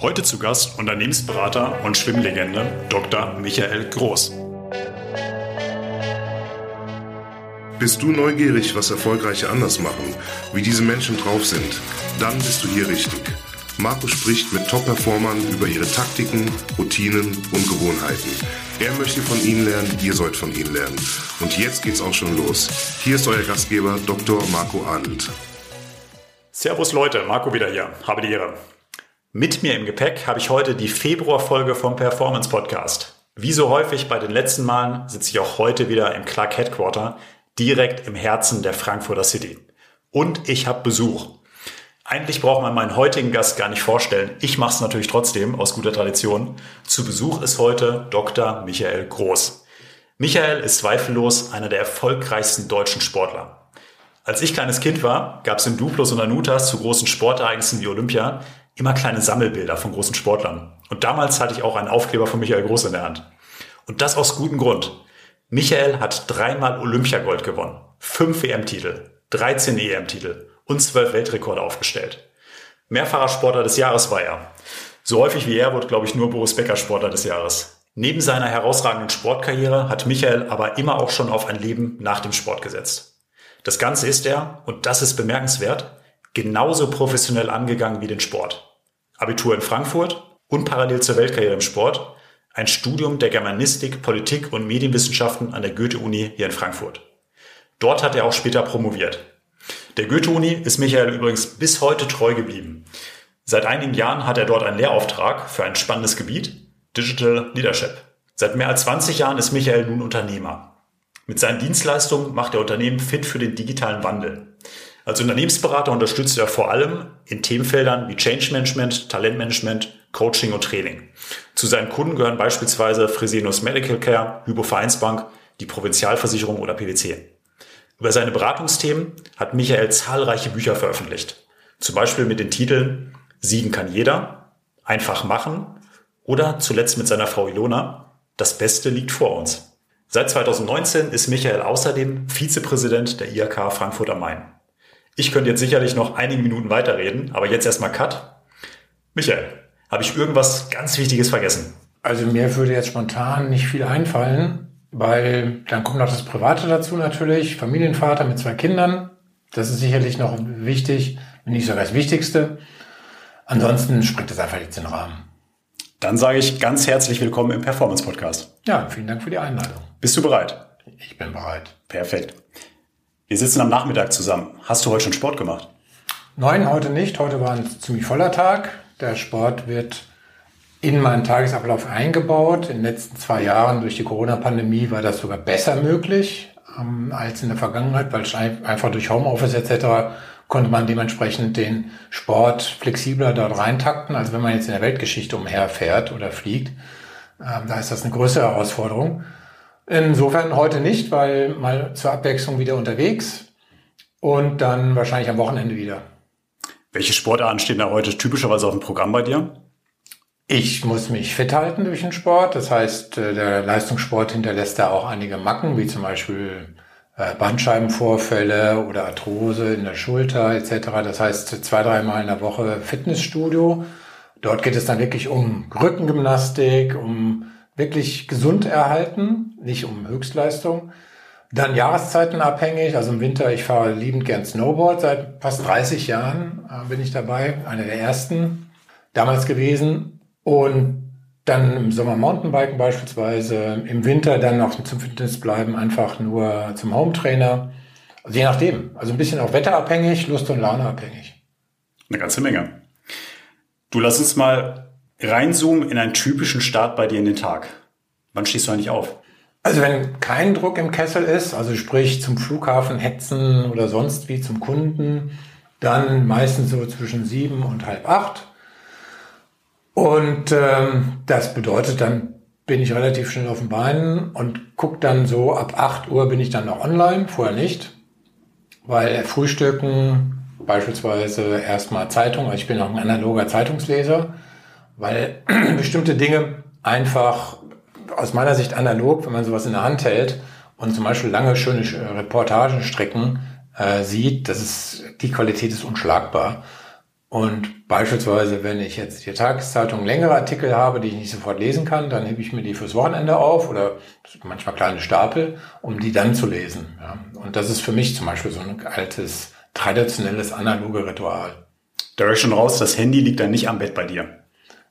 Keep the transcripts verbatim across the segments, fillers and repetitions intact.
Heute zu Gast Unternehmensberater und Schwimmlegende Doktor Michael Groß. Bist du neugierig, was Erfolgreiche anders machen, wie diese Menschen drauf sind? Dann bist du hier richtig. Marco spricht mit Top-Performern über ihre Taktiken, Routinen und Gewohnheiten. Er möchte von ihnen lernen, ihr sollt von ihnen lernen. Und jetzt geht's auch schon los. Hier ist euer Gastgeber Doktor Marco Ahnelt. Servus Leute, Marco wieder hier. Habe die Ehre. Mit mir im Gepäck habe ich heute die Februarfolge vom Performance Podcast. Wie so häufig bei den letzten Malen sitze ich auch heute wieder im Clark Headquarter, direkt im Herzen der Frankfurter City. Und ich habe Besuch. Eigentlich braucht man meinen heutigen Gast gar nicht vorstellen. Ich mache es natürlich trotzdem aus guter Tradition. Zu Besuch ist heute Doktor Michael Groß. Michael ist zweifellos einer der erfolgreichsten deutschen Sportler. Als ich kleines Kind war, gab es im Duplos und Anutas zu großen Sportereignissen wie Olympia immer kleine Sammelbilder von großen Sportlern. Und damals hatte ich auch einen Aufkleber von Michael Groß in der Hand. Und das aus gutem Grund. Michael hat dreimal Olympiagold gewonnen, fünf W M-Titel, dreizehn E M-Titel und zwölf Weltrekorde aufgestellt. Mehrfacher Sportler des Jahres war er. So häufig wie er wurde, glaube ich, nur Boris Becker Sportler des Jahres. Neben seiner herausragenden Sportkarriere hat Michael aber immer auch schon auf ein Leben nach dem Sport gesetzt. Das Ganze ist er, und das ist bemerkenswert, genauso professionell angegangen wie den Sport. Abitur in Frankfurt und parallel zur Weltkarriere im Sport ein Studium der Germanistik, Politik und Medienwissenschaften an der Goethe-Uni hier in Frankfurt. Dort hat er auch später promoviert. Der Goethe-Uni ist Michael übrigens bis heute treu geblieben. Seit einigen Jahren hat er dort einen Lehrauftrag für ein spannendes Gebiet, Digital Leadership. Seit mehr als zwanzig Jahren ist Michael nun Unternehmer. Mit seinen Dienstleistungen macht er Unternehmen fit für den digitalen Wandel. Als Unternehmensberater unterstützt er vor allem in Themenfeldern wie Change Management, Talentmanagement, Coaching und Training. Zu seinen Kunden gehören beispielsweise Fresenius Medical Care, Hypo Vereinsbank, die Provinzialversicherung oder PwC. Über seine Beratungsthemen hat Michael zahlreiche Bücher veröffentlicht. Zum Beispiel mit den Titeln Siegen kann jeder, Einfach machen oder zuletzt mit seiner Frau Ilona, Das Beste liegt vor uns. Seit zweitausendneunzehn ist Michael außerdem Vizepräsident der I H K Frankfurt am Main. Ich könnte jetzt sicherlich noch einige Minuten weiterreden, aber jetzt erstmal Cut. Michael, habe ich irgendwas ganz Wichtiges vergessen? Also mir würde jetzt spontan nicht viel einfallen, weil dann kommt noch das Private dazu natürlich. Familienvater mit zwei Kindern, das ist sicherlich noch wichtig, wenn nicht sogar das Wichtigste. Ansonsten springt das einfach jetzt in den Rahmen. Dann sage ich ganz herzlich willkommen im Performance Podcast. Ja, vielen Dank für die Einladung. Bist du bereit? Ich bin bereit. Perfekt. Wir sitzen am Nachmittag zusammen. Hast du heute schon Sport gemacht? Nein, heute nicht. Heute war ein ziemlich voller Tag. Der Sport wird in meinen Tagesablauf eingebaut. In den letzten zwei Jahren durch die Corona-Pandemie war das sogar besser möglich ähm, als in der Vergangenheit, weil einfach durch Homeoffice et cetera konnte man dementsprechend den Sport flexibler dort reintakten, als wenn man jetzt in der Weltgeschichte umherfährt oder fliegt. Ähm, da ist das eine größere Herausforderung. Insofern heute nicht, weil mal zur Abwechslung wieder unterwegs und dann wahrscheinlich am Wochenende wieder. Welche Sportarten stehen da heute typischerweise auf dem Programm bei dir? Ich muss mich fit halten durch den Sport. Das heißt, der Leistungssport hinterlässt da auch einige Macken, wie zum Beispiel Bandscheibenvorfälle oder Arthrose in der Schulter et cetera. Das heißt, zwei, dreimal in der Woche Fitnessstudio. Dort geht es dann wirklich um Rückengymnastik, um wirklich gesund erhalten, nicht um Höchstleistung. Dann jahreszeitenabhängig, also im Winter, ich fahre liebend gern Snowboard. Seit fast dreißig Jahren bin ich dabei, einer der ersten damals gewesen. Und dann im Sommer Mountainbiken beispielsweise, im Winter dann noch zum Fitness bleiben, einfach nur zum Hometrainer. Also je nachdem, also ein bisschen auch wetterabhängig, Lust und Laune abhängig. Eine ganze Menge. Du, lass uns mal reinzoomen in einen typischen Start bei dir in den Tag. Wann stehst du eigentlich auf? Also wenn kein Druck im Kessel ist, also sprich zum Flughafen hetzen oder sonst wie zum Kunden, dann meistens so zwischen sieben und halb acht. Und ähm, das bedeutet, dann bin ich relativ schnell auf den Beinen und gucke dann so, ab acht Uhr bin ich dann noch online, vorher nicht, weil Frühstücken beispielsweise erstmal Zeitung, also ich bin noch ein analoger Zeitungsleser, weil bestimmte Dinge einfach aus meiner Sicht analog, wenn man sowas in der Hand hält und zum Beispiel lange schöne Reportagenstrecken äh, sieht, das ist, die Qualität ist unschlagbar. Und beispielsweise, wenn ich jetzt die Tageszeitung längere Artikel habe, die ich nicht sofort lesen kann, dann hebe ich mir die fürs Wochenende auf oder manchmal kleine Stapel, um die dann zu lesen. Ja. Und das ist für mich zum Beispiel so ein altes, traditionelles, analoge Ritual. Da höre ich schon raus, das Handy liegt dann nicht am Bett bei dir.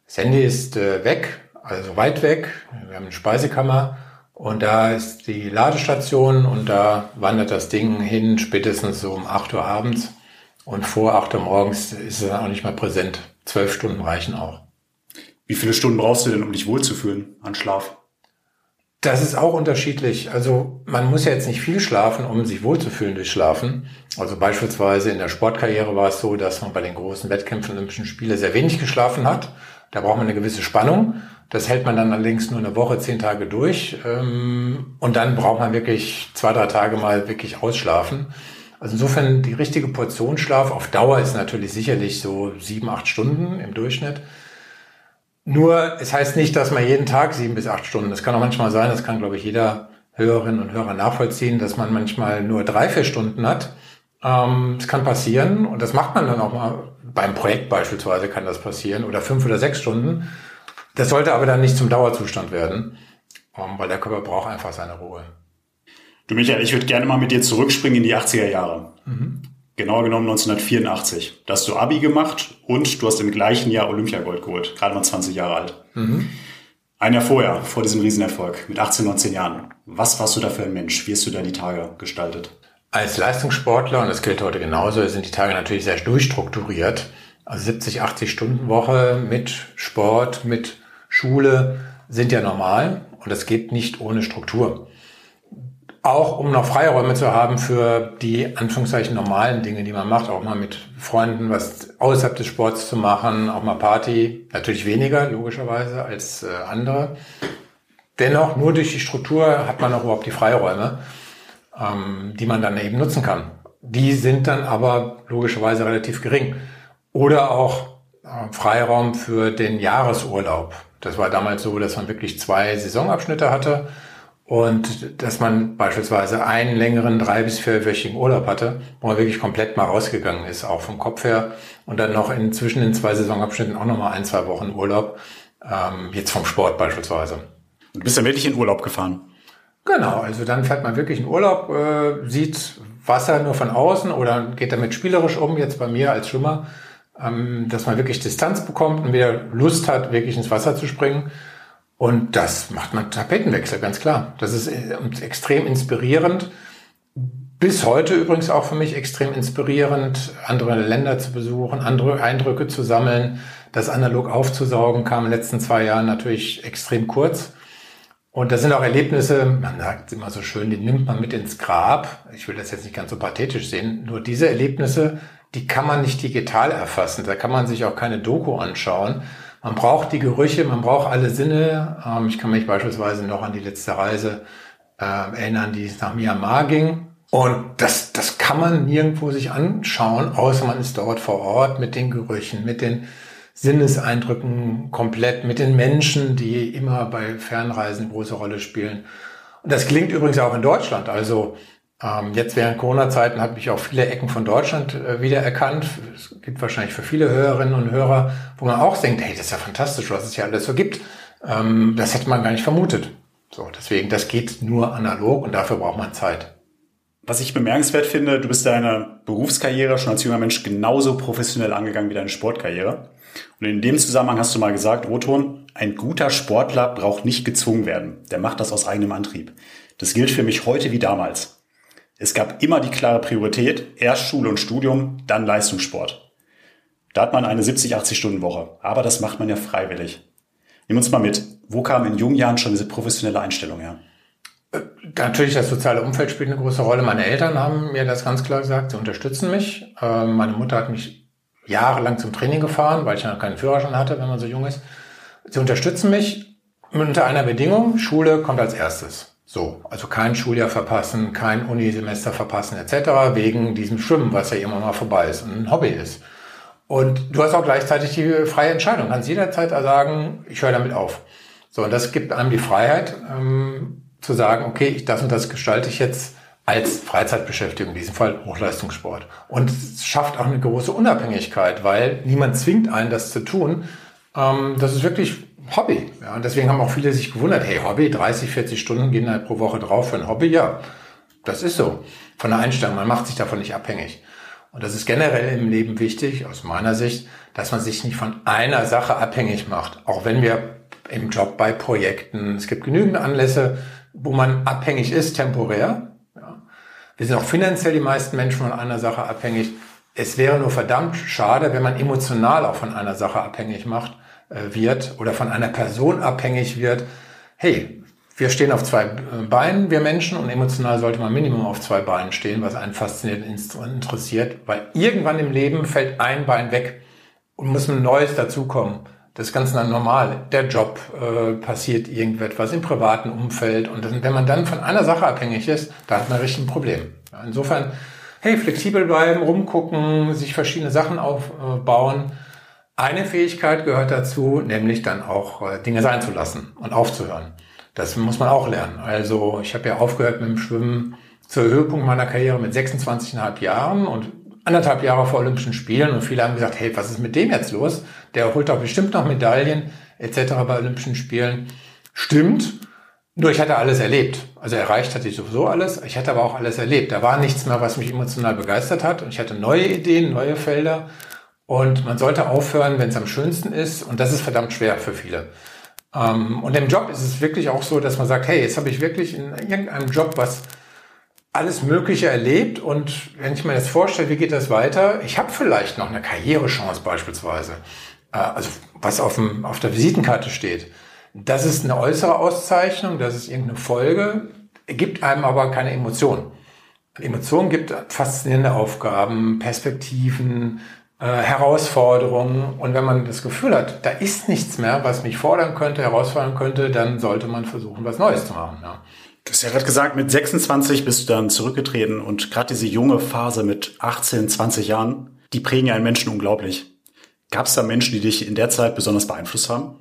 Das Handy ist äh, weg, also weit weg. Wir haben eine Speisekammer und da ist die Ladestation und da wandert das Ding hin, spätestens so um acht Uhr abends. Und vor acht Uhr morgens ist es dann auch nicht mehr präsent. Zwölf Stunden reichen auch. Wie viele Stunden brauchst du denn, um dich wohlzufühlen an Schlaf? Das ist auch unterschiedlich. Also man muss ja jetzt nicht viel schlafen, um sich wohlzufühlen durch Schlafen. Also beispielsweise in der Sportkarriere war es so, dass man bei den großen Wettkämpfen Olympischen Spiele sehr wenig geschlafen hat. Da braucht man eine gewisse Spannung. Das hält man dann allerdings nur eine Woche, zehn Tage durch. Und dann braucht man wirklich zwei, drei Tage mal wirklich ausschlafen. Also insofern die richtige Portion Schlaf auf Dauer ist natürlich sicherlich so sieben, acht Stunden im Durchschnitt. Nur, es heißt nicht, dass man jeden Tag sieben bis acht Stunden, das kann auch manchmal sein, das kann, glaube ich, jeder Hörerin und Hörer nachvollziehen, dass man manchmal nur drei, vier Stunden hat. Ähm, das kann passieren und das macht man dann auch mal, beim Projekt beispielsweise kann das passieren, oder fünf oder sechs Stunden. Das sollte aber dann nicht zum Dauerzustand werden, ähm, weil der Körper braucht einfach seine Ruhe. Du, Michael, ich würde gerne mal mit dir zurückspringen in die achtziger Jahre. Mhm. Genauer genommen neunzehnhundertvierundachtzig. Da hast du Abi gemacht und du hast im gleichen Jahr Olympiagold geholt. Gerade mal zwanzig Jahre alt. Mhm. Ein Jahr vorher, vor diesem Riesenerfolg, mit achtzehn, neunzehn Jahren. Was warst du da für ein Mensch? Wie hast du da die Tage gestaltet? Als Leistungssportler, und das gilt heute genauso, sind die Tage natürlich sehr durchstrukturiert. Also siebzig, achtzig Stunden Woche mit Sport, mit Schule sind ja normal. Und das geht nicht ohne Struktur. Auch um noch Freiräume zu haben für die, Anführungszeichen, normalen Dinge, die man macht, auch mal mit Freunden was außerhalb des Sports zu machen, auch mal Party, natürlich weniger, logischerweise, als andere. Dennoch, nur durch die Struktur hat man auch überhaupt die Freiräume, ähm, die man dann eben nutzen kann. Die sind dann aber logischerweise relativ gering. Oder auch äh, Freiraum für den Jahresurlaub. Das war damals so, dass man wirklich zwei Saisonabschnitte hatte. Und dass man beispielsweise einen längeren drei- bis vierwöchigen Urlaub hatte, wo man wirklich komplett mal rausgegangen ist, auch vom Kopf her. Und dann noch inzwischen in zwei Saisonabschnitten auch nochmal ein, zwei Wochen Urlaub, ähm, jetzt vom Sport beispielsweise. Du bist dann wirklich in Urlaub gefahren? Genau, also dann fährt man wirklich in Urlaub, äh, sieht Wasser nur von außen oder geht damit spielerisch um, jetzt bei mir als Schwimmer, ähm, dass man wirklich Distanz bekommt und wieder Lust hat, wirklich ins Wasser zu springen. Und das macht man Tapetenwechsel, ganz klar. Das ist extrem inspirierend. Bis heute übrigens auch für mich extrem inspirierend, andere Länder zu besuchen, andere Eindrücke zu sammeln. Das analog aufzusaugen kam in den letzten zwei Jahren natürlich extrem kurz. Und das sind auch Erlebnisse, man sagt immer so schön, die nimmt man mit ins Grab. Ich will das jetzt nicht ganz so pathetisch sehen. Nur diese Erlebnisse, die kann man nicht digital erfassen. Da kann man sich auch keine Doku anschauen. Man braucht die Gerüche, man braucht alle Sinne. Ich kann mich beispielsweise noch an die letzte Reise erinnern, die nach Myanmar ging. Und das, das kann man nirgendwo sich anschauen, außer man ist dort vor Ort mit den Gerüchen, mit den Sinneseindrücken komplett, mit den Menschen, die immer bei Fernreisen eine große Rolle spielen. Und das klingt übrigens auch in Deutschland. Also jetzt während Corona-Zeiten habe ich auch viele Ecken von Deutschland wiedererkannt. Es gibt wahrscheinlich für viele Hörerinnen und Hörer, wo man auch denkt, hey, das ist ja fantastisch, was es ja alles so gibt. Das hätte man gar nicht vermutet. So, deswegen, das geht nur analog und dafür braucht man Zeit. Was ich bemerkenswert finde, du bist deine Berufskarriere schon als junger Mensch genauso professionell angegangen wie deine Sportkarriere. Und in dem Zusammenhang hast du mal gesagt, Roton, ein guter Sportler braucht nicht gezwungen werden. Der macht das aus eigenem Antrieb. Das gilt für mich heute wie damals. Es gab immer die klare Priorität, erst Schule und Studium, dann Leistungssport. Da hat man eine siebzig, achtzig Stunden Woche, aber das macht man ja freiwillig. Nimm uns mal mit, wo kam in jungen Jahren schon diese professionelle Einstellung her? Natürlich, das soziale Umfeld spielt eine große Rolle. Meine Eltern haben mir das ganz klar gesagt, sie unterstützen mich. Meine Mutter hat mich jahrelang zum Training gefahren, weil ich noch keinen Führerschein hatte, wenn man so jung ist. Sie unterstützen mich unter einer Bedingung, Schule kommt als erstes. So, also kein Schuljahr verpassen, kein Unisemester verpassen et cetera wegen diesem Schwimmen, was ja immer mal vorbei ist und ein Hobby ist. Und du hast auch gleichzeitig die freie Entscheidung. Du kannst jederzeit sagen, ich höre damit auf. So, und das gibt einem die Freiheit, ähm, zu sagen, okay, ich das und das gestalte ich jetzt als Freizeitbeschäftigung, in diesem Fall Hochleistungssport. Und es schafft auch eine große Unabhängigkeit, weil niemand zwingt einen, das zu tun. Ähm, das ist wirklich Hobby. Ja, und deswegen haben auch viele sich gewundert, hey, Hobby, dreißig, vierzig Stunden gehen halt pro Woche drauf für ein Hobby. Ja, das ist so. Von der Einstellung, man macht sich davon nicht abhängig. Und das ist generell im Leben wichtig, aus meiner Sicht, dass man sich nicht von einer Sache abhängig macht. Auch wenn wir im Job bei Projekten, es gibt genügend Anlässe, wo man abhängig ist, temporär. Ja. Wir sind auch finanziell die meisten Menschen von einer Sache abhängig. Es wäre nur verdammt schade, wenn man emotional auch von einer Sache abhängig macht, äh, wird oder von einer Person abhängig wird. Hey, wir stehen auf zwei Beinen, wir Menschen, und emotional sollte man Minimum auf zwei Beinen stehen, was einen fasziniert und interessiert, weil irgendwann im Leben fällt ein Bein weg und muss ein neues dazukommen. Das ist ganz normal. Der Job äh, passiert irgendetwas im privaten Umfeld. Und das, wenn man dann von einer Sache abhängig ist, da hat man richtig ein Problem. Ja, insofern, hey, flexibel bleiben, rumgucken, sich verschiedene Sachen aufbauen. Eine Fähigkeit gehört dazu, nämlich dann auch äh, Dinge sein zu lassen und aufzuhören. Das muss man auch lernen. Also ich habe ja aufgehört mit dem Schwimmen zur Höhepunkt meiner Karriere mit sechsundzwanzig Komma fünf Jahren und anderthalb Jahre vor Olympischen Spielen, und viele haben gesagt, hey, was ist mit dem jetzt los? Der holt doch bestimmt noch Medaillen et cetera bei Olympischen Spielen. Stimmt, nur ich hatte alles erlebt. Also erreicht hatte ich sowieso alles, ich hatte aber auch alles erlebt. Da war nichts mehr, was mich emotional begeistert hat, und ich hatte neue Ideen, neue Felder, und man sollte aufhören, wenn es am schönsten ist, und das ist verdammt schwer für viele. Und im Job ist es wirklich auch so, dass man sagt, hey, jetzt habe ich wirklich in irgendeinem Job was alles Mögliche erlebt, und wenn ich mir das vorstelle, wie geht das weiter? Ich habe vielleicht noch eine Karrierechance beispielsweise, also was auf dem, auf der Visitenkarte steht. Das ist eine äußere Auszeichnung, das ist irgendeine Folge, gibt einem aber keine Emotion. Emotion gibt faszinierende Aufgaben, Perspektiven, äh, Herausforderungen, und wenn man das Gefühl hat, da ist nichts mehr, was mich fordern könnte, herausfordern könnte, dann sollte man versuchen, was Neues zu machen, ja. Du hast ja gerade gesagt, mit sechsundzwanzig bist du dann zurückgetreten, und gerade diese junge Phase mit achtzehn, zwanzig Jahren, die prägen ja einen Menschen unglaublich. Gab es da Menschen, die dich in der Zeit besonders beeinflusst haben?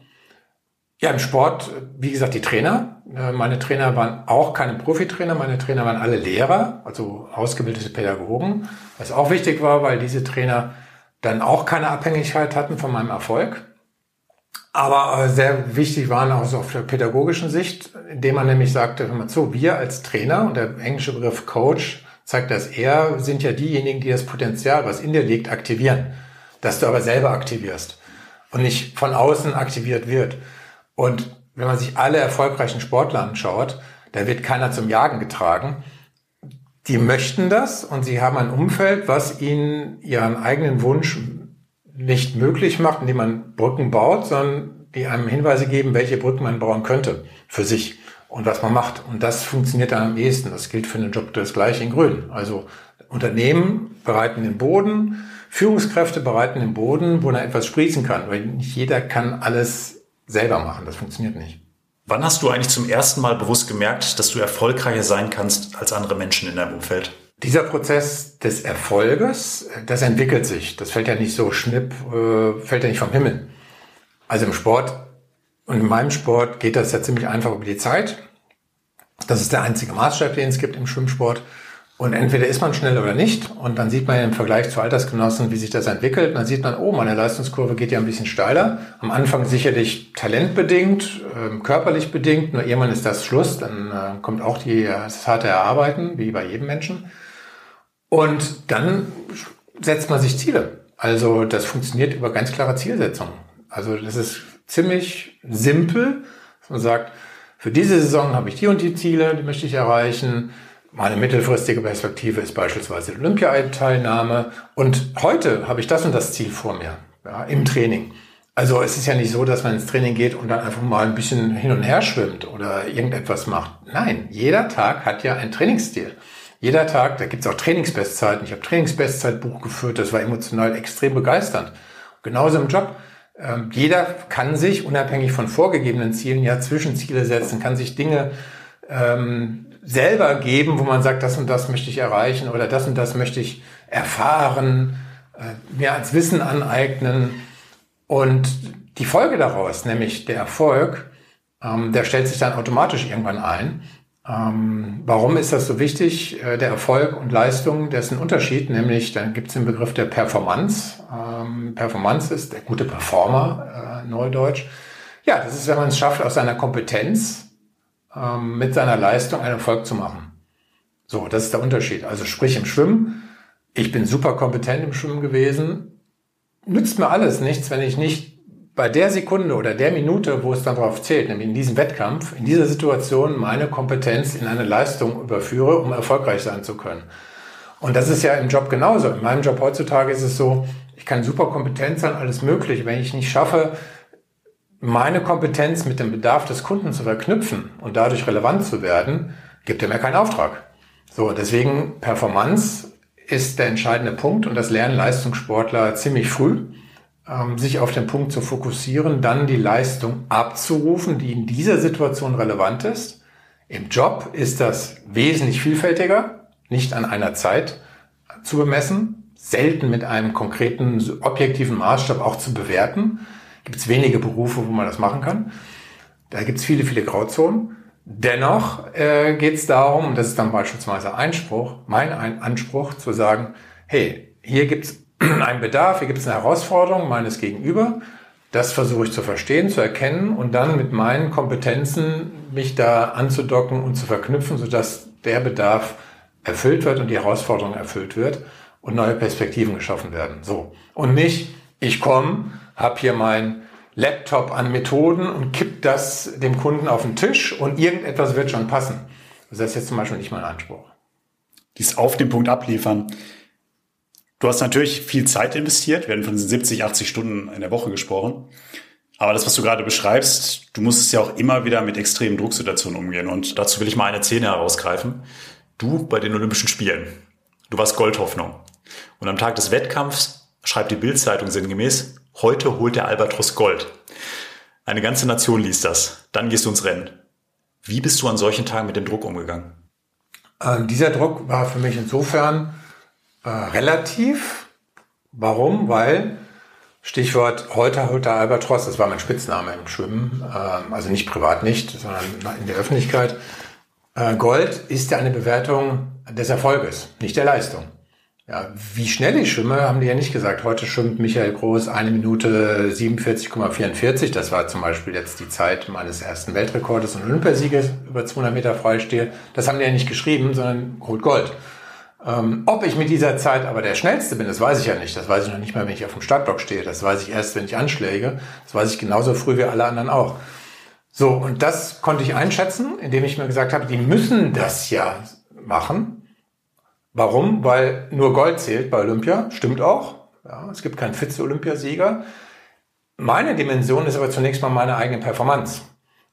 Ja, im Sport, wie gesagt, die Trainer. Meine Trainer waren auch keine Profitrainer, meine Trainer waren alle Lehrer, also ausgebildete Pädagogen. Was auch wichtig war, weil diese Trainer dann auch keine Abhängigkeit hatten von meinem Erfolg. Aber sehr wichtig waren auch so auf der pädagogischen Sicht, indem man nämlich sagte, hör mal zu, wir als Trainer, und der englische Begriff Coach zeigt das eher, sind ja diejenigen, die das Potenzial, was in dir liegt, aktivieren. Dass du aber selber aktivierst und nicht von außen aktiviert wird. Und wenn man sich alle erfolgreichen Sportler anschaut, da wird keiner zum Jagen getragen. Die möchten das, und sie haben ein Umfeld, was ihnen ihren eigenen Wunsch nicht möglich macht, indem man Brücken baut, sondern die einem Hinweise geben, welche Brücken man bauen könnte für sich und was man macht. Und das funktioniert dann am ehesten. Das gilt für den Job das Gleiche in Grün. Also Unternehmen bereiten den Boden, Führungskräfte bereiten den Boden, wo man etwas sprießen kann, weil nicht jeder kann alles selber machen. Das funktioniert nicht. Wann hast du eigentlich zum ersten Mal bewusst gemerkt, dass du erfolgreicher sein kannst als andere Menschen in deinem Umfeld? Dieser Prozess des Erfolges, das entwickelt sich. Das fällt ja nicht so schnipp, äh, fällt ja nicht vom Himmel. Also im Sport, und in meinem Sport geht das ja ziemlich einfach über die Zeit. Das ist der einzige Maßstab, den es gibt im Schwimmsport. Und entweder ist man schnell oder nicht. Und dann sieht man ja im Vergleich zu Altersgenossen, wie sich das entwickelt. Und dann sieht man, oh, meine Leistungskurve geht ja ein bisschen steiler. Am Anfang sicherlich talentbedingt, äh, körperlich bedingt. Nur irgendwann ist das Schluss. Dann äh, kommt auch die, das harte Erarbeiten, wie bei jedem Menschen. Und dann setzt man sich Ziele. Also das funktioniert über ganz klare Zielsetzungen. Also das ist ziemlich simpel, dass man sagt, für diese Saison habe ich die und die Ziele, die möchte ich erreichen. Meine mittelfristige Perspektive ist beispielsweise Olympiateilnahme. Und heute habe ich das und das Ziel vor mir, ja, im Training. Also es ist ja nicht so, dass man ins Training geht und dann einfach mal ein bisschen hin und her schwimmt oder irgendetwas macht. Nein, jeder Tag hat ja ein Trainingsstil. Jeder Tag, da gibt's auch Trainingsbestzeiten. Ich habe Trainingsbestzeitbuch geführt, das war emotional extrem begeisternd. Genauso im Job. Ähm, jeder kann sich, unabhängig von vorgegebenen Zielen, ja Zwischenziele setzen, kann sich Dinge ähm, selber geben, wo man sagt, das und das möchte ich erreichen oder das und das möchte ich erfahren, äh, mir als Wissen aneignen. Und die Folge daraus, nämlich der Erfolg, ähm, der stellt sich dann automatisch irgendwann ein. Ähm, warum ist das so wichtig? Äh, der Erfolg und Leistung, der ist ein Unterschied, nämlich dann gibt es den Begriff der Performance. Ähm, Performance ist der gute Performer, äh, Neudeutsch. Ja, das ist, wenn man es schafft, aus seiner Kompetenz ähm, mit seiner Leistung einen Erfolg zu machen. So, das ist der Unterschied. Also sprich im Schwimmen. Ich bin super kompetent im Schwimmen gewesen. Nützt mir alles nichts, wenn ich nicht bei der Sekunde oder der Minute, wo es dann drauf zählt, nämlich in diesem Wettkampf, in dieser Situation meine Kompetenz in eine Leistung überführe, um erfolgreich sein zu können. Und das ist ja im Job genauso. In meinem Job heutzutage ist es so, ich kann super kompetent sein, alles möglich. Wenn ich nicht schaffe, meine Kompetenz mit dem Bedarf des Kunden zu verknüpfen und dadurch relevant zu werden, gibt er mir keinen Auftrag. So, deswegen Performance ist der entscheidende Punkt und das lernen Leistungssportler ziemlich früh, ähm, sich auf den Punkt zu fokussieren, dann die Leistung abzurufen, die in dieser Situation relevant ist. Im Job ist das wesentlich vielfältiger, nicht an einer Zeit zu bemessen, selten mit einem konkreten, objektiven Maßstab auch zu bewerten. Gibt es wenige Berufe, wo man das machen kann. Da gibt es viele, viele Grauzonen. Dennoch äh, geht es darum, und das ist dann beispielsweise Einspruch, mein ein Anspruch zu sagen, hey, hier gibt es einen Bedarf, hier gibt es eine Herausforderung meines Gegenüber, das versuche ich zu verstehen, zu erkennen und dann mit meinen Kompetenzen mich da anzudocken und zu verknüpfen, sodass der Bedarf erfüllt wird und die Herausforderung erfüllt wird und neue Perspektiven geschaffen werden. So. Und nicht, ich komme, habe hier mein Laptop an Methoden und kippt das dem Kunden auf den Tisch und irgendetwas wird schon passen. Also das ist jetzt zum Beispiel nicht mein Anspruch. Dies auf den Punkt abliefern. Du hast natürlich viel Zeit investiert. Wir hatten von siebzig, achtzig Stunden in der Woche gesprochen. Aber das, was du gerade beschreibst, du musstest ja auch immer wieder mit extremen Drucksituationen umgehen. Und dazu will ich mal eine Szene herausgreifen. Du bei den Olympischen Spielen. Du warst Goldhoffnung. Und am Tag des Wettkampfs schreibt die Bild-Zeitung sinngemäß, heute holt der Albatros Gold. Eine ganze Nation liest das. Dann gehst du ins Rennen. Wie bist du an solchen Tagen mit dem Druck umgegangen? Ähm, dieser Druck war für mich insofern äh, relativ. Warum? Weil, Stichwort, heute holt der Albatros, das war mein Spitzname im Schwimmen, äh, also nicht privat nicht, sondern in der Öffentlichkeit. Äh, Gold ist ja eine Bewertung des Erfolges, nicht der Leistung. Ja, wie schnell ich schwimme, haben die ja nicht gesagt. Heute schwimmt Michael Groß eine Minute siebenundvierzig Komma vierundvierzig. Das war zum Beispiel jetzt die Zeit meines ersten Weltrekordes und Olympiasieges über zweihundert Meter Freistil. Das haben die ja nicht geschrieben, sondern holt Gold. Ähm, ob ich mit dieser Zeit aber der Schnellste bin, das weiß ich ja nicht. Das weiß ich noch nicht mal, wenn ich auf dem Startblock stehe. Das weiß ich erst, wenn ich anschläge. Das weiß ich genauso früh wie alle anderen auch. So, und das konnte ich einschätzen, indem ich mir gesagt habe, die müssen das ja machen. Warum? Weil nur Gold zählt bei Olympia. Stimmt auch. Ja, es gibt keinen Vize-Olympiasieger. Meine Dimension ist aber zunächst mal meine eigene Performance.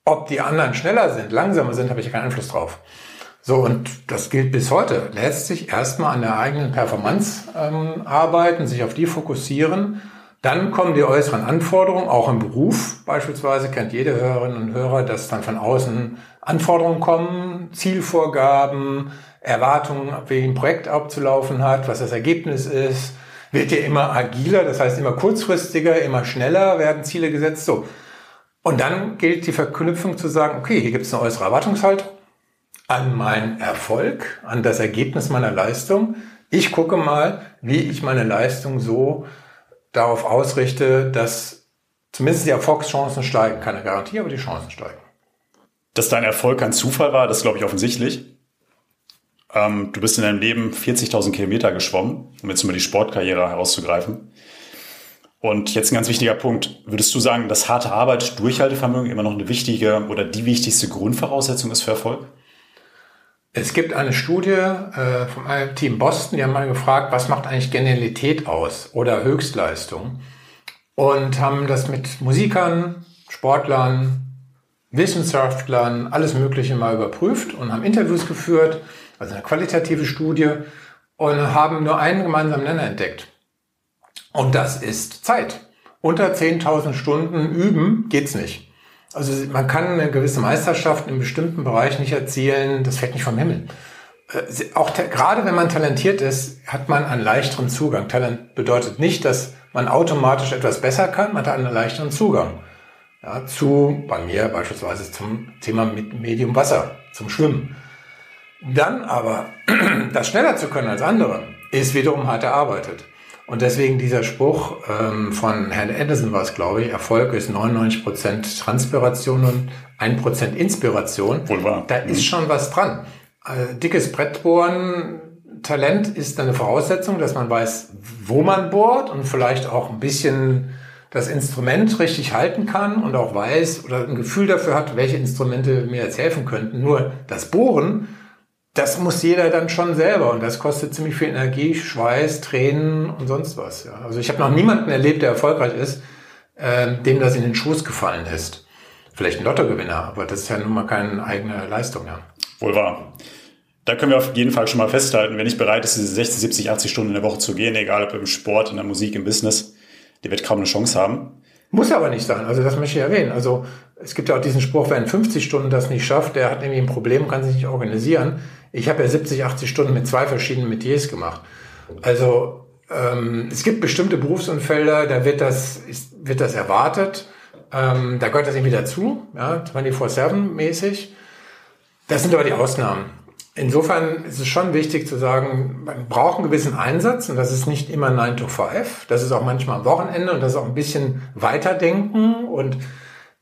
Ob die anderen schneller sind, langsamer sind, habe ich ja keinen Einfluss drauf. So, und das gilt bis heute. Lässt sich erstmal an der eigenen Performance ähm, arbeiten, sich auf die fokussieren. Dann kommen die äußeren Anforderungen, auch im Beruf beispielsweise, kennt jede Hörerin und Hörer, dass dann von außen Anforderungen kommen, Zielvorgaben, Erwartungen, wie ein Projekt abzulaufen hat, was das Ergebnis ist, wird ja immer agiler, das heißt immer kurzfristiger, immer schneller werden Ziele gesetzt. So. Und dann gilt die Verknüpfung zu sagen, okay, hier gibt es eine äußere Erwartungshaltung an meinen Erfolg, an das Ergebnis meiner Leistung. Ich gucke mal, wie ich meine Leistung so darauf ausrichte, dass zumindest die Erfolgschancen steigen. Keine Garantie, aber die Chancen steigen. Dass dein Erfolg kein Zufall war, das ist, glaube ich, offensichtlich. Ähm, du bist in deinem Leben vierzigtausend Kilometer geschwommen, um jetzt mal die Sportkarriere herauszugreifen. Und jetzt ein ganz wichtiger Punkt. Würdest du sagen, dass harte Arbeit, Durchhaltevermögen immer noch eine wichtige oder die wichtigste Grundvoraussetzung ist für Erfolg? Es gibt eine Studie äh, vom Team Boston, die haben mal gefragt, was macht eigentlich Genialität aus oder Höchstleistung? Und haben das mit Musikern, Sportlern, Wissenschaftlern, alles Mögliche mal überprüft und haben Interviews geführt, also eine qualitative Studie, und haben nur einen gemeinsamen Nenner entdeckt. Und das ist Zeit. Unter zehntausend Stunden üben geht's nicht. Also man kann eine gewisse Meisterschaft in bestimmten Bereichen nicht erzielen, das fällt nicht vom Himmel. Äh, auch te- gerade wenn man talentiert ist, hat man einen leichteren Zugang. Talent bedeutet nicht, dass man automatisch etwas besser kann, man hat einen leichteren Zugang. ja, zu, bei mir beispielsweise zum Thema mit Medium Wasser, zum Schwimmen. Dann aber, das schneller zu können als andere, ist wiederum hart erarbeitet. Und deswegen dieser Spruch ähm, von Herrn Anderson war es, glaube ich, Erfolg ist neunundneunzig Prozent Transpiration und ein Prozent Inspiration. Wohl wahr. Da mhm. ist schon was dran. Also, dickes Brett bohren, Talent ist eine Voraussetzung, dass man weiß, wo man bohrt und vielleicht auch ein bisschen das Instrument richtig halten kann und auch weiß oder ein Gefühl dafür hat, welche Instrumente mir jetzt helfen könnten. Nur das Bohren, das muss jeder dann schon selber und das kostet ziemlich viel Energie, Schweiß, Tränen und sonst was. Ja. Also ich habe noch niemanden erlebt, der erfolgreich ist, äh, dem das in den Schoß gefallen ist. Vielleicht ein Lottogewinner, aber das ist ja nun mal keine eigene Leistung. Ja. Wohl wahr. Da können wir auf jeden Fall schon mal festhalten, wer nicht bereit ist, diese sechzig, siebzig, achtzig Stunden in der Woche zu gehen, egal ob im Sport, in der Musik, im Business, der wird kaum eine Chance haben. Muss aber nicht sein, also das möchte ich erwähnen. Also es gibt ja auch diesen Spruch, wer in fünfzig Stunden das nicht schafft, der hat irgendwie ein Problem, kann sich nicht organisieren. Ich habe ja siebzig, achtzig Stunden mit zwei verschiedenen Metiers gemacht. Also ähm, es gibt bestimmte Berufsunfälle, da wird das, ist, wird das erwartet. Ähm, da gehört das irgendwie dazu, ja, vierundzwanzig sieben mäßig. Das sind aber die Ausnahmen. Insofern ist es schon wichtig zu sagen, man braucht einen gewissen Einsatz und das ist nicht immer nine to five. Das ist auch manchmal am Wochenende und das ist auch ein bisschen weiterdenken und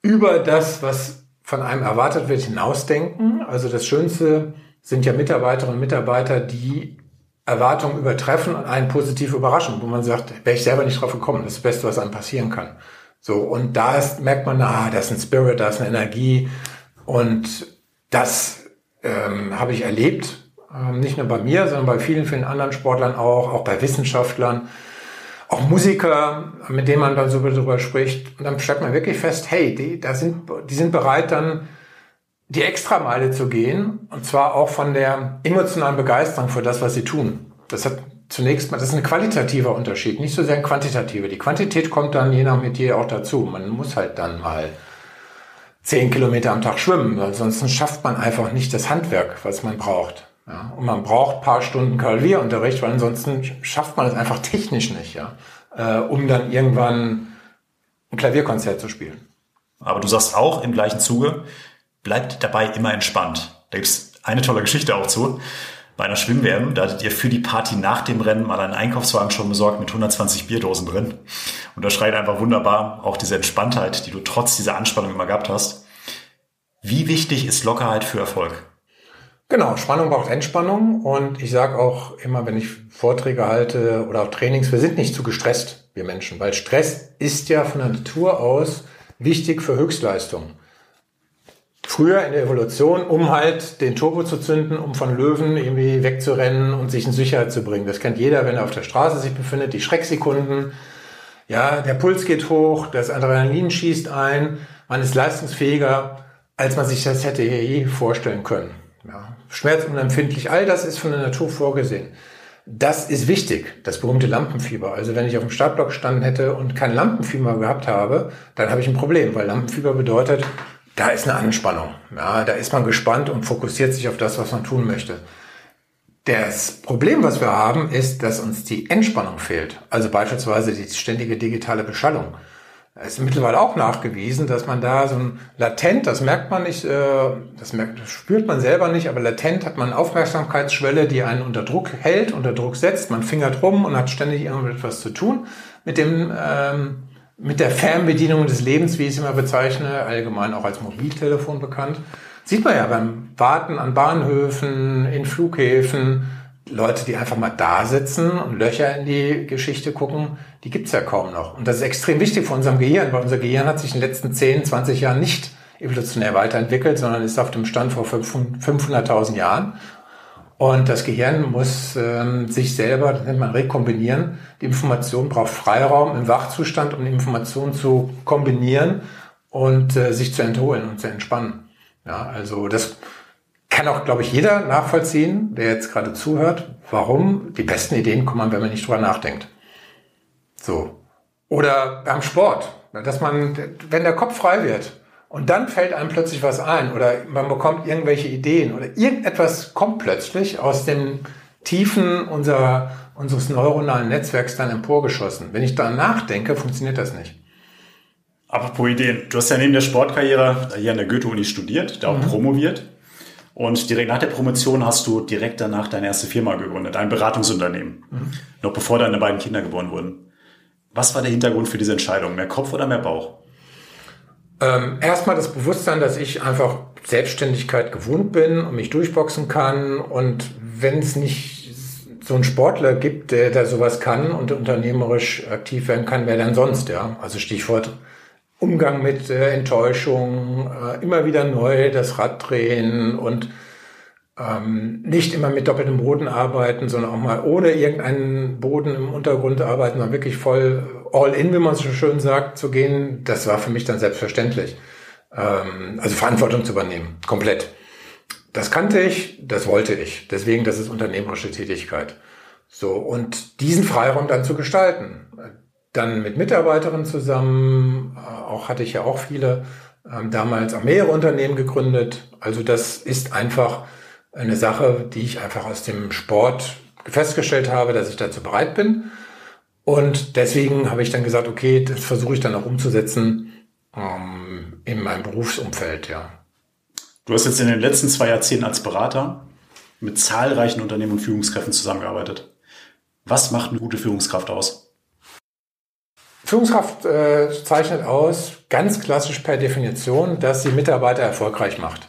über das, was von einem erwartet wird, hinausdenken. Also das Schönste sind ja Mitarbeiterinnen und Mitarbeiter, die Erwartungen übertreffen und einen positiv überraschen, wo man sagt, wäre ich selber nicht drauf gekommen, das ist das Beste, was einem passieren kann. So, und da ist, merkt man, ah, da ist ein Spirit, da ist eine Energie und das Ähm, habe ich erlebt, ähm, nicht nur bei mir, sondern bei vielen, vielen anderen Sportlern auch, auch bei Wissenschaftlern, auch Musiker, mit denen man dann so darüber spricht. Und dann stellt man wirklich fest, hey, die, da sind, die sind bereit, dann die Extrameile zu gehen und zwar auch von der emotionalen Begeisterung für das, was sie tun. Das hat zunächst mal, das ist ein qualitativer Unterschied, nicht so sehr ein quantitativer. Die Quantität kommt dann je nach Metier auch dazu. Man muss halt dann mal zehn Kilometer am Tag schwimmen, ansonsten schafft man einfach nicht das Handwerk, was man braucht. Ja? Und man braucht ein paar Stunden Klavierunterricht, weil ansonsten schafft man es einfach technisch nicht, ja? äh, um dann irgendwann ein Klavierkonzert zu spielen. Aber du sagst auch im gleichen Zuge, bleibt dabei immer entspannt. Da gibt es eine tolle Geschichte auch zu. Bei einer Schwimm-W M, da hattet ihr für die Party nach dem Rennen mal einen Einkaufswagen schon besorgt mit hundertzwanzig Bierdosen drin. Und das schreit einfach wunderbar auch diese Entspanntheit, die du trotz dieser Anspannung immer gehabt hast. Wie wichtig ist Lockerheit für Erfolg? Genau, Spannung braucht Entspannung. Und ich sage auch immer, wenn ich Vorträge halte oder auch Trainings, wir sind nicht zu gestresst, wir Menschen. Weil Stress ist ja von der Natur aus wichtig für Höchstleistung. Früher in der Evolution, um halt den Turbo zu zünden, um von Löwen irgendwie wegzurennen und sich in Sicherheit zu bringen. Das kennt jeder, wenn er auf der Straße sich befindet, die Schrecksekunden. Ja, der Puls geht hoch, das Adrenalin schießt ein, man ist leistungsfähiger, als man sich das hätte je vorstellen können. Ja, schmerzunempfindlich, all das ist von der Natur vorgesehen. Das ist wichtig, das berühmte Lampenfieber. Also wenn ich auf dem Startblock gestanden hätte und kein Lampenfieber gehabt habe, dann habe ich ein Problem, weil Lampenfieber bedeutet, da ist eine Anspannung. Ja, da ist man gespannt und fokussiert sich auf das, was man tun möchte. Das Problem, was wir haben, ist, dass uns die Entspannung fehlt. Also beispielsweise die ständige digitale Beschallung. Es ist mittlerweile auch nachgewiesen, dass man da so ein latent, das merkt man nicht, das merkt, das spürt man selber nicht, aber latent hat man eine Aufmerksamkeitsschwelle, die einen unter Druck hält, unter Druck setzt. Man fingert rum und hat ständig irgendetwas zu tun mit dem ähm, mit der Fernbedienung des Lebens, wie ich es immer bezeichne, allgemein auch als Mobiltelefon bekannt, sieht man ja beim Warten an Bahnhöfen, in Flughäfen, Leute, die einfach mal da sitzen und Löcher in die Geschichte gucken, die gibt's ja kaum noch. Und das ist extrem wichtig für unserem Gehirn, weil unser Gehirn hat sich in den letzten zehn, zwanzig Jahren nicht evolutionär weiterentwickelt, sondern ist auf dem Stand vor fünfhunderttausend Jahren. Und das Gehirn muss ähm, sich selber, das nennt man rekombinieren. Die Information braucht Freiraum im Wachzustand, um die Information zu kombinieren und äh, sich zu entholen und zu entspannen. Ja, also das kann auch, glaube ich, jeder nachvollziehen, der jetzt gerade zuhört, warum die besten Ideen kommen, wenn man nicht drüber nachdenkt. So. Oder beim Sport, dass man, wenn der Kopf frei wird, und dann fällt einem plötzlich was ein oder man bekommt irgendwelche Ideen oder irgendetwas kommt plötzlich aus den Tiefen unserer, unseres neuronalen Netzwerks dann emporgeschossen. Wenn ich daran nachdenke, funktioniert das nicht. Apropos Ideen, du hast ja neben der Sportkarriere hier an der Goethe-Uni studiert, da auch mhm. promoviert. Und direkt nach der Promotion hast du direkt danach deine erste Firma gegründet, ein Beratungsunternehmen, mhm. noch bevor deine beiden Kinder geboren wurden. Was war der Hintergrund für diese Entscheidung? Mehr Kopf oder mehr Bauch? Ähm, erstmal das Bewusstsein, dass ich einfach Selbstständigkeit gewohnt bin und mich durchboxen kann. Und wenn es nicht so einen Sportler gibt, der da sowas kann und unternehmerisch aktiv werden kann, wer dann sonst? Ja, also Stichwort Umgang mit äh, Enttäuschung, äh, immer wieder neu das Rad drehen und ähm, nicht immer mit doppeltem Boden arbeiten, sondern auch mal ohne irgendeinen Boden im Untergrund arbeiten, sondern wirklich voll all in, wie man so schön sagt, zu gehen. Das war für mich dann selbstverständlich. Ähm, also Verantwortung zu übernehmen, komplett. Das kannte ich, das wollte ich. Deswegen, das ist unternehmerische Tätigkeit. So, und diesen Freiraum dann zu gestalten. Dann mit Mitarbeiterinnen zusammen, auch hatte ich ja auch viele, damals auch mehrere Unternehmen gegründet. Also das ist einfach eine Sache, die ich einfach aus dem Sport festgestellt habe, dass ich dazu bereit bin. Und deswegen habe ich dann gesagt, okay, das versuche ich dann auch umzusetzen in meinem Berufsumfeld, ja. Du hast jetzt in den letzten zwei Jahrzehnten als Berater mit zahlreichen Unternehmen und Führungskräften zusammengearbeitet. Was macht eine gute Führungskraft aus? Führungskraft äh, zeichnet aus, ganz klassisch per Definition, dass sie Mitarbeiter erfolgreich macht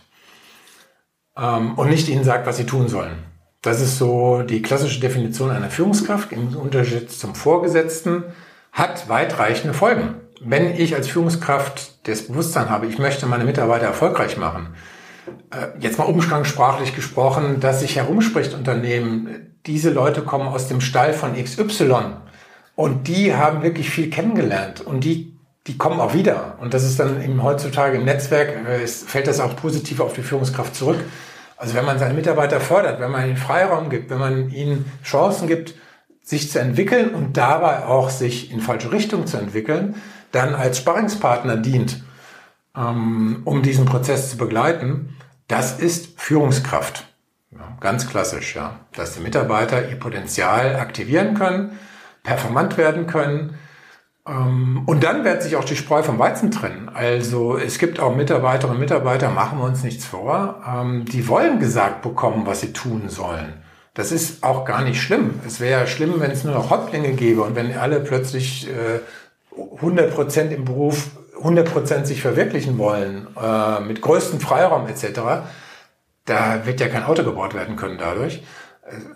ähm, und nicht ihnen sagt, was sie tun sollen. Das ist so die klassische Definition einer Führungskraft. Im Unterschied zum Vorgesetzten hat weitreichende Folgen. Wenn ich als Führungskraft das Bewusstsein habe, ich möchte meine Mitarbeiter erfolgreich machen, äh, jetzt mal umgangssprachlich gesprochen, dass sich herumspricht Unternehmen, diese Leute kommen aus dem Stall von X Y, und die haben wirklich viel kennengelernt und die, die kommen auch wieder. Und das ist dann eben heutzutage im Netzwerk, fällt das auch positiv auf die Führungskraft zurück. Also wenn man seine Mitarbeiter fördert, wenn man ihnen Freiraum gibt, wenn man ihnen Chancen gibt, sich zu entwickeln und dabei auch sich in falsche Richtung zu entwickeln, dann als Sparringspartner dient, um diesen Prozess zu begleiten, das ist Führungskraft. Ja, ganz klassisch, ja. Dass die Mitarbeiter ihr Potenzial aktivieren können, performant werden können. Und dann wird sich auch die Spreu vom Weizen trennen. Also es gibt auch Mitarbeiterinnen und Mitarbeiter, machen wir uns nichts vor, die wollen gesagt bekommen, was sie tun sollen. Das ist auch gar nicht schlimm. Es wäre ja schlimm, wenn es nur noch Häuptlinge gäbe und wenn alle plötzlich hundert Prozent im Beruf, hundert Prozent sich verwirklichen wollen, mit größtem Freiraum et cetera. Da wird ja kein Auto gebaut werden können dadurch.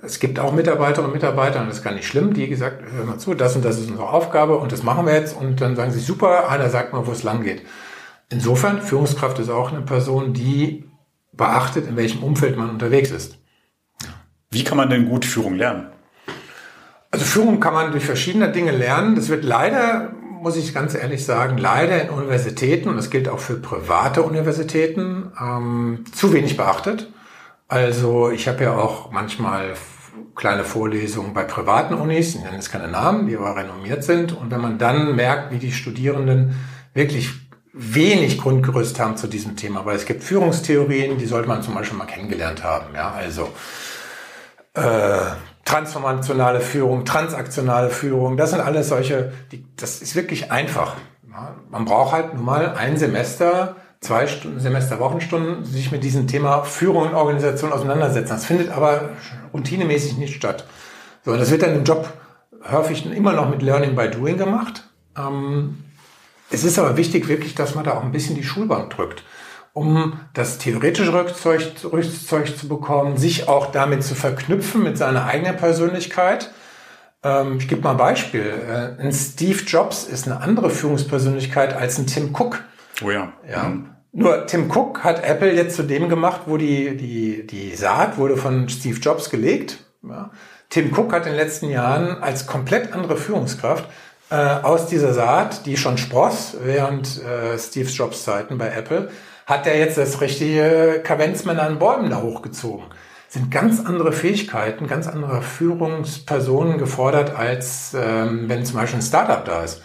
Es gibt auch Mitarbeiterinnen und Mitarbeiter, und das ist gar nicht schlimm, die gesagt, hör mal zu, das und das ist unsere Aufgabe und das machen wir jetzt. Und dann sagen sie, super, einer sagt mal, wo es lang geht. Insofern, Führungskraft ist auch eine Person, die beachtet, in welchem Umfeld man unterwegs ist. Wie kann man denn gut Führung lernen? Also Führung kann man durch verschiedene Dinge lernen. Das wird leider, muss ich ganz ehrlich sagen, leider in Universitäten, und das gilt auch für private Universitäten, ähm, zu wenig beachtet. Also ich habe ja auch manchmal kleine Vorlesungen bei privaten Unis, ich nenne jetzt keine Namen, die aber renommiert sind. Und wenn man dann merkt, wie die Studierenden wirklich wenig Grundgerüst haben zu diesem Thema, weil es gibt Führungstheorien, die sollte man zum Beispiel mal kennengelernt haben. Ja, also äh, transformationale Führung, transaktionale Führung, das sind alles solche, die, das ist wirklich einfach. Ja, man braucht halt nur mal ein Semester, zwei Stunden, Semester, Wochenstunden, sich mit diesem Thema Führung und Organisation auseinandersetzen. Das findet aber routinemäßig nicht statt. So, und das wird dann im Job häufig immer noch mit Learning by Doing gemacht. Ähm, es ist aber wichtig wirklich, dass man da auch ein bisschen die Schulbank drückt, um das theoretische Rückzeug, Rückzeug zu bekommen, sich auch damit zu verknüpfen mit seiner eigenen Persönlichkeit. Ähm, ich gebe mal ein Beispiel. Äh, ein Steve Jobs ist eine andere Führungspersönlichkeit als ein Tim Cook. Oh ja. Ja. Mhm. Nur Tim Cook hat Apple jetzt zu dem gemacht, wo die, die, die Saat wurde von Steve Jobs gelegt. Ja. Tim Cook hat in den letzten Jahren als komplett andere Führungskraft äh, aus dieser Saat, die schon spross während äh, Steve Jobs Zeiten bei Apple, hat er jetzt das richtige Kavenzmann an Bäumen da hochgezogen. Sind ganz andere Fähigkeiten, ganz andere Führungspersonen gefordert, als ähm, wenn zum Beispiel ein Startup da ist.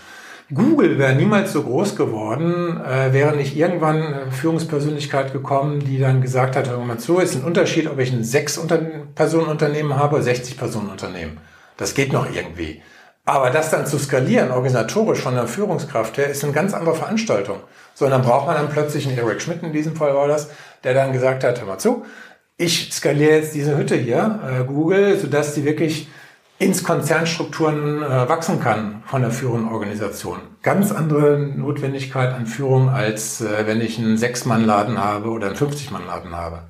Google wäre niemals so groß geworden, äh, wäre nicht irgendwann eine Führungspersönlichkeit gekommen, die dann gesagt hat, hör mal zu, ist ein Unterschied, ob ich ein sechs Personen Unternehmen habe oder sechzig Personen Unternehmen. Das geht noch irgendwie. Aber das dann zu skalieren, organisatorisch von der Führungskraft her, ist eine ganz andere Veranstaltung. So, und dann braucht man dann plötzlich einen Eric Schmidt, in diesem Fall war das, der dann gesagt hat, hör mal zu, ich skaliere jetzt diese Hütte hier, äh, Google, sodass die wirklich ins Konzernstrukturen äh, wachsen kann von der führenden Organisation. Ganz andere Notwendigkeit an Führung, als äh, wenn ich einen Sechs-Mann-Laden habe oder einen fünfzig-Mann-Laden habe.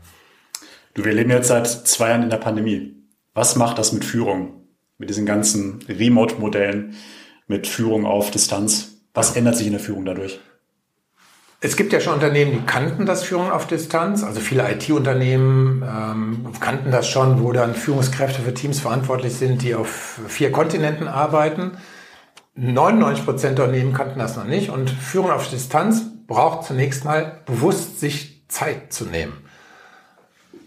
Du, wir leben jetzt seit zwei Jahren in der Pandemie. Was macht das mit Führung? Mit diesen ganzen Remote-Modellen, mit Führung auf Distanz. Was ändert sich in der Führung dadurch? Es gibt ja schon Unternehmen, die kannten das Führung auf Distanz. Also viele I T-Unternehmen ähm, kannten das schon, wo dann Führungskräfte für Teams verantwortlich sind, die auf vier Kontinenten arbeiten. neunundneunzig Prozent der Unternehmen kannten das noch nicht. Und Führung auf Distanz braucht zunächst mal bewusst, sich Zeit zu nehmen.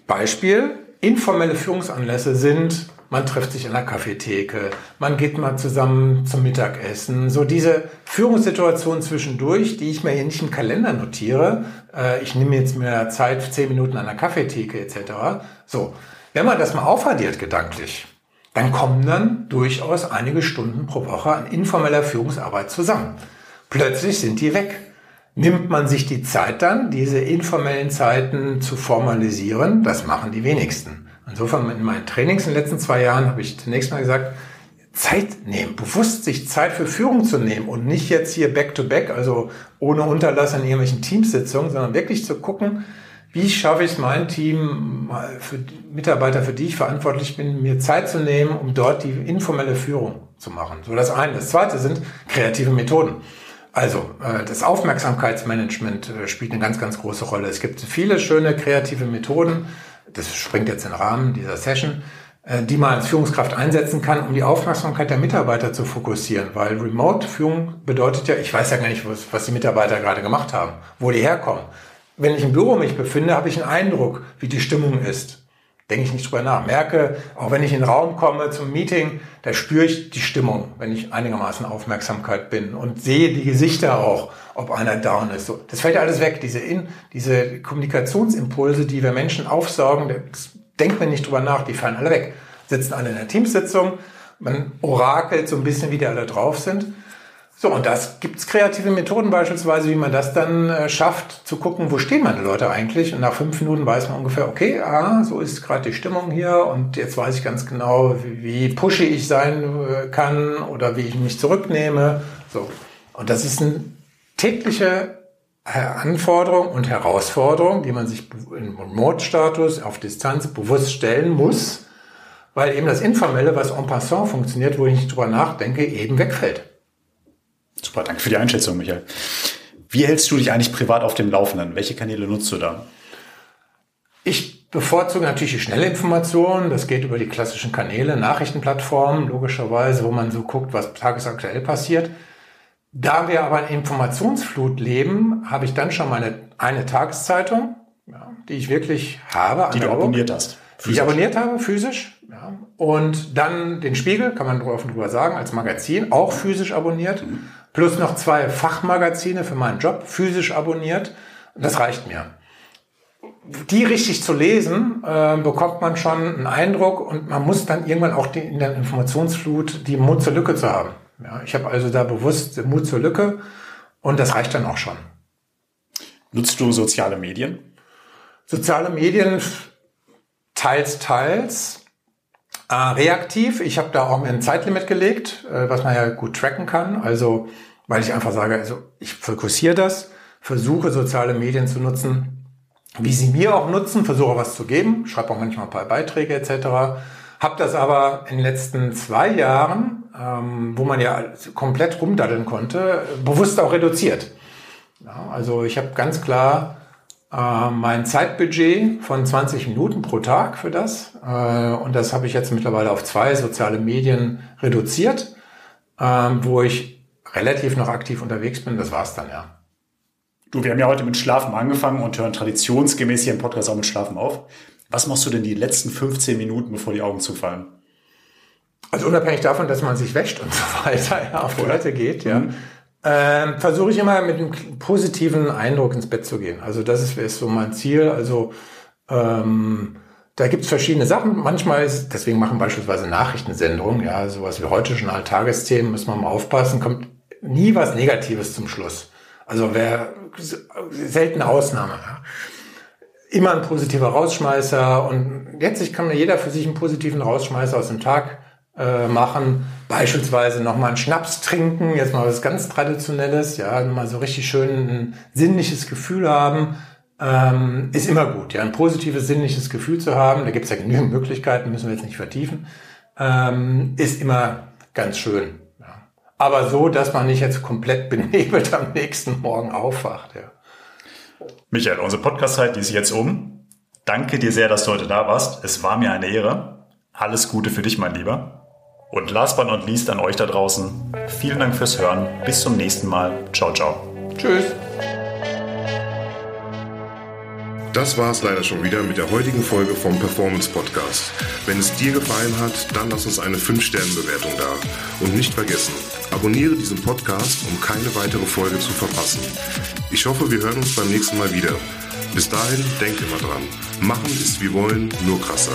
Beispiel, informelle Führungsanlässe sind: man trifft sich an der Kaffeetheke, man geht mal zusammen zum Mittagessen. So diese Führungssituation zwischendurch, die ich mir hier nicht im Kalender notiere. Äh, ich nehme jetzt mehr Zeit, zehn Minuten an der Kaffeetheke et cetera. So, wenn man das mal aufaddiert gedanklich, dann kommen dann durchaus einige Stunden pro Woche an informeller Führungsarbeit zusammen. Plötzlich sind die weg. Nimmt man sich die Zeit dann, diese informellen Zeiten zu formalisieren? Das machen die wenigsten. Insofern, in meinen Trainings in den letzten zwei Jahren habe ich zunächst mal gesagt, Zeit nehmen, bewusst sich Zeit für Führung zu nehmen und nicht jetzt hier back-to-back, also ohne Unterlass an irgendwelchen Teamsitzungen, sondern wirklich zu gucken, wie schaffe ich es, mein Team, für Mitarbeiter, für die ich verantwortlich bin, mir Zeit zu nehmen, um dort die informelle Führung zu machen. So das eine. Das zweite sind kreative Methoden. Also das Aufmerksamkeitsmanagement spielt eine ganz, ganz große Rolle. Es gibt viele schöne kreative Methoden, das springt jetzt in den Rahmen dieser Session, die man als Führungskraft einsetzen kann, um die Aufmerksamkeit der Mitarbeiter zu fokussieren. Weil Remote-Führung bedeutet ja, ich weiß ja gar nicht, was, was die Mitarbeiter gerade gemacht haben, wo die herkommen. Wenn ich im Büro mich befinde, habe ich einen Eindruck, wie die Stimmung ist. Denke ich nicht drüber nach. Merke, auch wenn ich in den Raum komme zum Meeting, da spüre ich die Stimmung, wenn ich einigermaßen Aufmerksamkeit bin und sehe die Gesichter auch, ob einer down ist. So, das fällt ja alles weg. Diese, in, diese Kommunikationsimpulse, die wir Menschen aufsaugen, da denkt man nicht drüber nach, die fallen alle weg. Sitzen alle in der Teamsitzung, man orakelt so ein bisschen, wie die alle drauf sind. So, und das gibt's kreative Methoden beispielsweise, wie man das dann äh, schafft, zu gucken, wo stehen meine Leute eigentlich? Und nach fünf Minuten weiß man ungefähr, okay, ah, so ist gerade die Stimmung hier und jetzt weiß ich ganz genau, wie, wie pushy ich sein äh, kann oder wie ich mich zurücknehme. So, und das ist eine tägliche Anforderung und Herausforderung, die man sich im Remote-Status auf Distanz bewusst stellen muss, weil eben das Informelle, was en passant funktioniert, wo ich nicht drüber nachdenke, eben wegfällt. Super, danke für die Einschätzung, Michael. Wie hältst du dich eigentlich privat auf dem Laufenden? Welche Kanäle nutzt du da? Ich bevorzuge natürlich die schnelle Information. Das geht über die klassischen Kanäle, Nachrichtenplattformen, logischerweise, wo man so guckt, was tagesaktuell passiert. Da wir aber in Informationsflut leben, habe ich dann schon meine eine Tageszeitung, ja, die ich wirklich habe. Die du abonniert hast. Physisch. Die ich abonniert habe, physisch. Ja. Und dann den Spiegel, kann man offen drüber sagen, als Magazin, auch physisch abonniert. Mhm. Plus noch zwei Fachmagazine für meinen Job, physisch abonniert. Das reicht mir. Die richtig zu lesen, äh, bekommt man schon einen Eindruck und man muss dann irgendwann auch die, in der Informationsflut die Mut zur Lücke zu haben. Ja, ich habe also da bewusst Mut zur Lücke und das reicht dann auch schon. Nutzt du soziale Medien? Soziale Medien teils, teils. Äh, reaktiv, ich habe da auch mir ein Zeitlimit gelegt, äh, was man ja gut tracken kann, also weil ich einfach sage, also ich fokussiere das, versuche soziale Medien zu nutzen, wie sie mir auch nutzen, versuche was zu geben, schreibe auch manchmal ein paar Beiträge et cetera. Habe das aber in den letzten zwei Jahren, ähm, wo man ja komplett rumdaddeln konnte, bewusst auch reduziert. Ja, also ich habe ganz klar Äh, mein Zeitbudget von zwanzig Minuten pro Tag für das äh, und das habe ich jetzt mittlerweile auf zwei soziale Medien reduziert, äh, wo ich relativ noch aktiv unterwegs bin. Das war's dann, ja. Du, wir haben ja heute mit Schlafen angefangen und hören traditionsgemäß hier im Podcast auch mit Schlafen auf. Was machst du denn die letzten fünfzehn Minuten, bevor die Augen zufallen? Also unabhängig davon, dass man sich wäscht und so weiter, ja, auf Toilette geht, ja. Mhm. Ähm, versuche ich immer mit einem positiven Eindruck ins Bett zu gehen. Also das ist, ist so mein Ziel. Also ähm, Da gibt es verschiedene Sachen. Manchmal ist, deswegen machen beispielsweise Nachrichtensendungen, ja, sowas wie heute Journal-Tagesthemen, müssen wir mal aufpassen, kommt nie was Negatives zum Schluss. Also wäre selten Ausnahme. Ja. Immer ein positiver Rausschmeißer, und letztlich kann mir jeder für sich einen positiven Rausschmeißer aus dem Tag äh, machen. Beispielsweise nochmal einen Schnaps trinken, jetzt mal was ganz Traditionelles, ja, mal so richtig schön ein sinnliches Gefühl haben. Ähm, ist immer gut, ja, ein positives, sinnliches Gefühl zu haben. Da gibt es ja genügend Möglichkeiten, müssen wir jetzt nicht vertiefen. Ähm, ist immer ganz schön. Ja. Aber so, dass man nicht jetzt komplett benebelt am nächsten Morgen aufwacht. Ja. Michael, unsere Podcast-Zeit, die ist jetzt um. Danke dir sehr, dass du heute da warst. Es war mir eine Ehre. Alles Gute für dich, mein Lieber. Und last but not least an euch da draußen. Vielen Dank fürs Hören. Bis zum nächsten Mal. Ciao, ciao. Tschüss. Das war es leider schon wieder mit der heutigen Folge vom Performance Podcast. Wenn es dir gefallen hat, dann lass uns eine fünf Sterne Bewertung da. Und nicht vergessen, abonniere diesen Podcast, um keine weitere Folge zu verpassen. Ich hoffe, wir hören uns beim nächsten Mal wieder. Bis dahin, denk immer dran. Machen ist wie wollen, nur krasser.